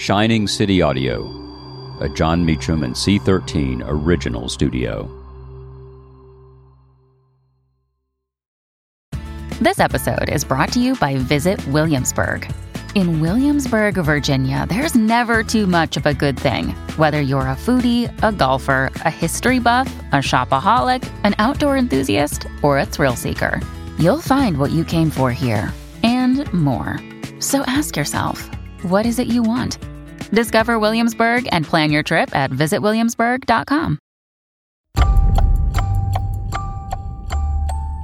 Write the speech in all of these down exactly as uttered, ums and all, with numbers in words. Shining City Audio, a John Meacham and C thirteen original studio. This episode is brought to you by Visit Williamsburg. In Williamsburg, Virginia, there's never too much of a good thing. Whether you're a foodie, a golfer, a history buff, a shopaholic, an outdoor enthusiast, or a thrill seeker, you'll find what you came for here and more. So ask yourself, what is it you want? Discover Williamsburg and plan your trip at visit williamsburg dot com.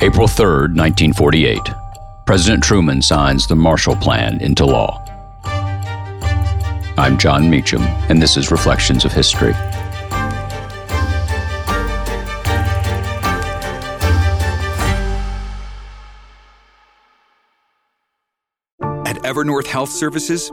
April third, nineteen forty-eight. President Truman signs the Marshall Plan into law. I'm John Meacham, and this is Reflections of History. Evernorth Health Services,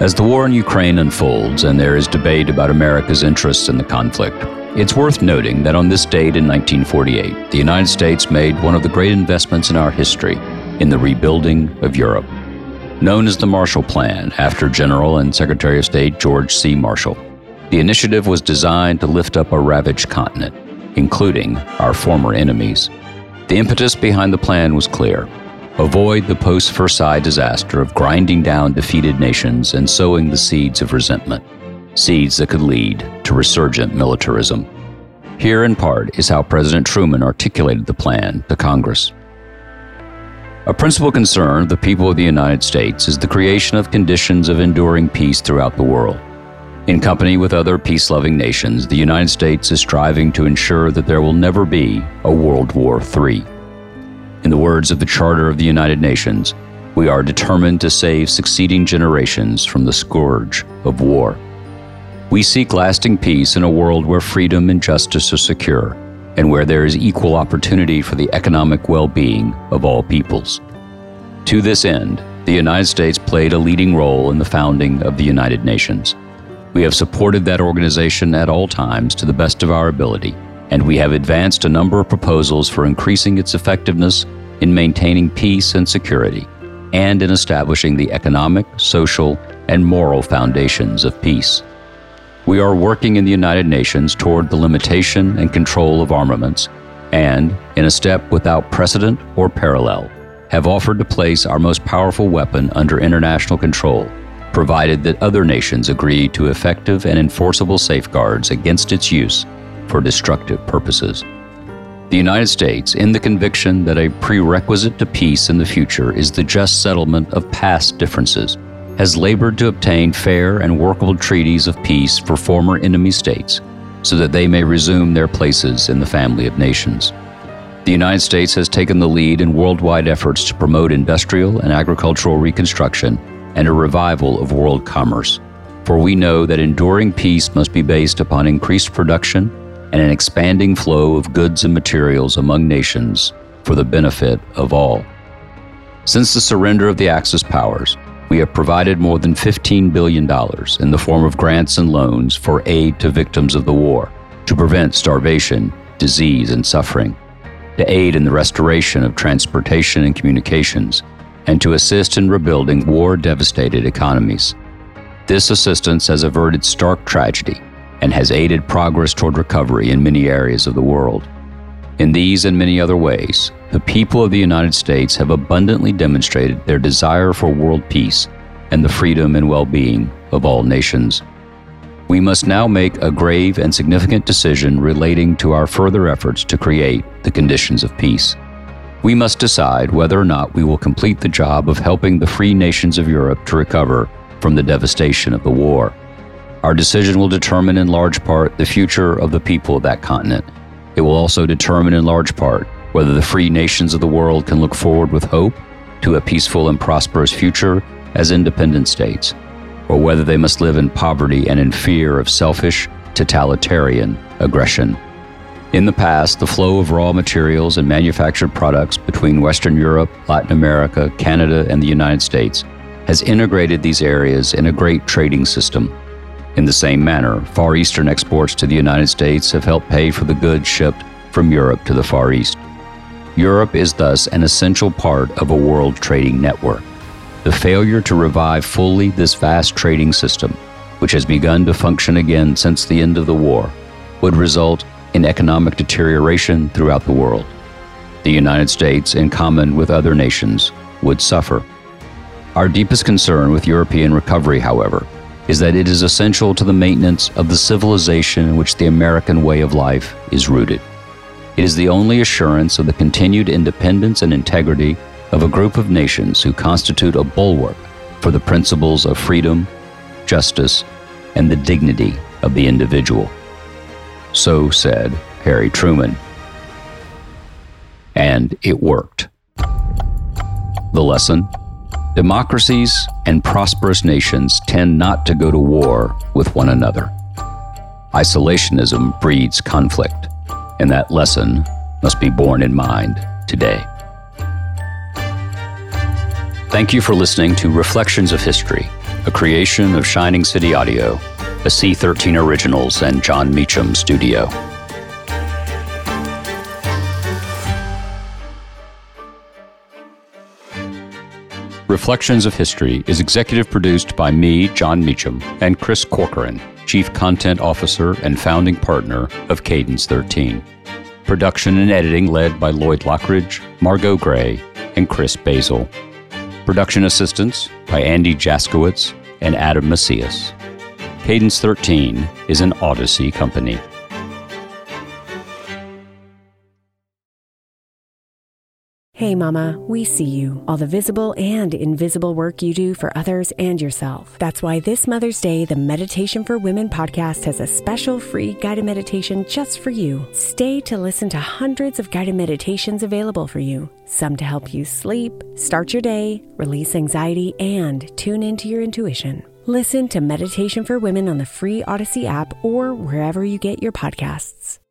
As the war in Ukraine unfolds and there is debate about America's interests in the conflict, it's worth noting that on this date in nineteen forty-eight, the United States made one of the great investments in our history in the rebuilding of Europe. Known as the Marshall Plan, after General and Secretary of State George C. Marshall, the initiative was designed to lift up a ravaged continent, including our former enemies. The impetus behind the plan was clear. Avoid the post-Versailles disaster of grinding down defeated nations and sowing the seeds of resentment, seeds that could lead to resurgent militarism. Here, in part, is how President Truman articulated the plan to Congress. A principal concern of the people of the United States is the creation of conditions of enduring peace throughout the world. In company with other peace-loving nations, the United States is striving to ensure that there will never be a World War Three. In the words of the Charter of the United Nations, we are determined to save succeeding generations from the scourge of war. We seek lasting peace in a world where freedom and justice are secure, and where there is equal opportunity for the economic well-being of all peoples. To this end, the United States played a leading role in the founding of the United Nations. We have supported that organization at all times to the best of our ability, and we have advanced a number of proposals for increasing its effectiveness in maintaining peace and security, and in establishing the economic, social, and moral foundations of peace. We are working in the United Nations toward the limitation and control of armaments, and, in a step without precedent or parallel, have offered to place our most powerful weapon under international control, provided that other nations agree to effective and enforceable safeguards against its use for destructive purposes. The United States, in the conviction that a prerequisite to peace in the future is the just settlement of past differences, has labored to obtain fair and workable treaties of peace for former enemy states so that they may resume their places in the family of nations. The United States has taken the lead in worldwide efforts to promote industrial and agricultural reconstruction and a revival of world commerce, for we know that enduring peace must be based upon increased production and an expanding flow of goods and materials among nations for the benefit of all. Since the surrender of the Axis powers, we have provided more than fifteen billion dollars in the form of grants and loans for aid to victims of the war, to prevent starvation, disease, and suffering, to aid in the restoration of transportation and communications, and to assist in rebuilding war-devastated economies. This assistance has averted stark tragedy and has aided progress toward recovery in many areas of the world. In these and many other ways, the people of the United States have abundantly demonstrated their desire for world peace and the freedom and well-being of all nations. We must now make a grave and significant decision relating to our further efforts to create the conditions of peace. We must decide whether or not we will complete the job of helping the free nations of Europe to recover from the devastation of the war. Our decision will determine in large part the future of the people of that continent. It will also determine in large part whether the free nations of the world can look forward with hope to a peaceful and prosperous future as independent states, or whether they must live in poverty and in fear of selfish, totalitarian aggression. In the past, the flow of raw materials and manufactured products between Western Europe, Latin America, Canada, and the United States has integrated these areas in a great trading system. In the same manner, Far Eastern exports to the United States have helped pay for the goods shipped from Europe to the Far East. Europe is thus an essential part of a world trading network. The failure to revive fully this vast trading system, which has begun to function again since the end of the war, would result in economic deterioration throughout the world. The United States, in common with other nations, would suffer. Our deepest concern with European recovery, however, is that it is essential to the maintenance of the civilization in which the American way of life is rooted. It is the only assurance of the continued independence and integrity of a group of nations who constitute a bulwark for the principles of freedom, justice, and the dignity of the individual. So said Harry Truman. And it worked. The lesson? Democracies and prosperous nations tend not to go to war with one another. Isolationism breeds conflict, and that lesson must be borne in mind today. Thank you for listening to Reflections of History, a creation of Shining City Audio, a C thirteen Originals and John Meacham studio. Reflections of History is executive produced by me, John Meacham, and Chris Corcoran, Chief Content Officer and founding partner of Cadence thirteen. Production and editing led by Lloyd Lockridge, Margot Gray, and Chris Basil. Production assistance by Andy Jaskowitz and Adam Macias. Cadence thirteen is an Odyssey company. Hey, Mama, we see you. All the visible and invisible work you do for others and yourself. That's why this Mother's Day, the Meditation for Women podcast has a special free guided meditation just for you. Stay to listen to hundreds of guided meditations available for you, some to help you sleep, start your day, release anxiety, and tune into your intuition. Listen to Meditation for Women on the free Odyssey app or wherever you get your podcasts.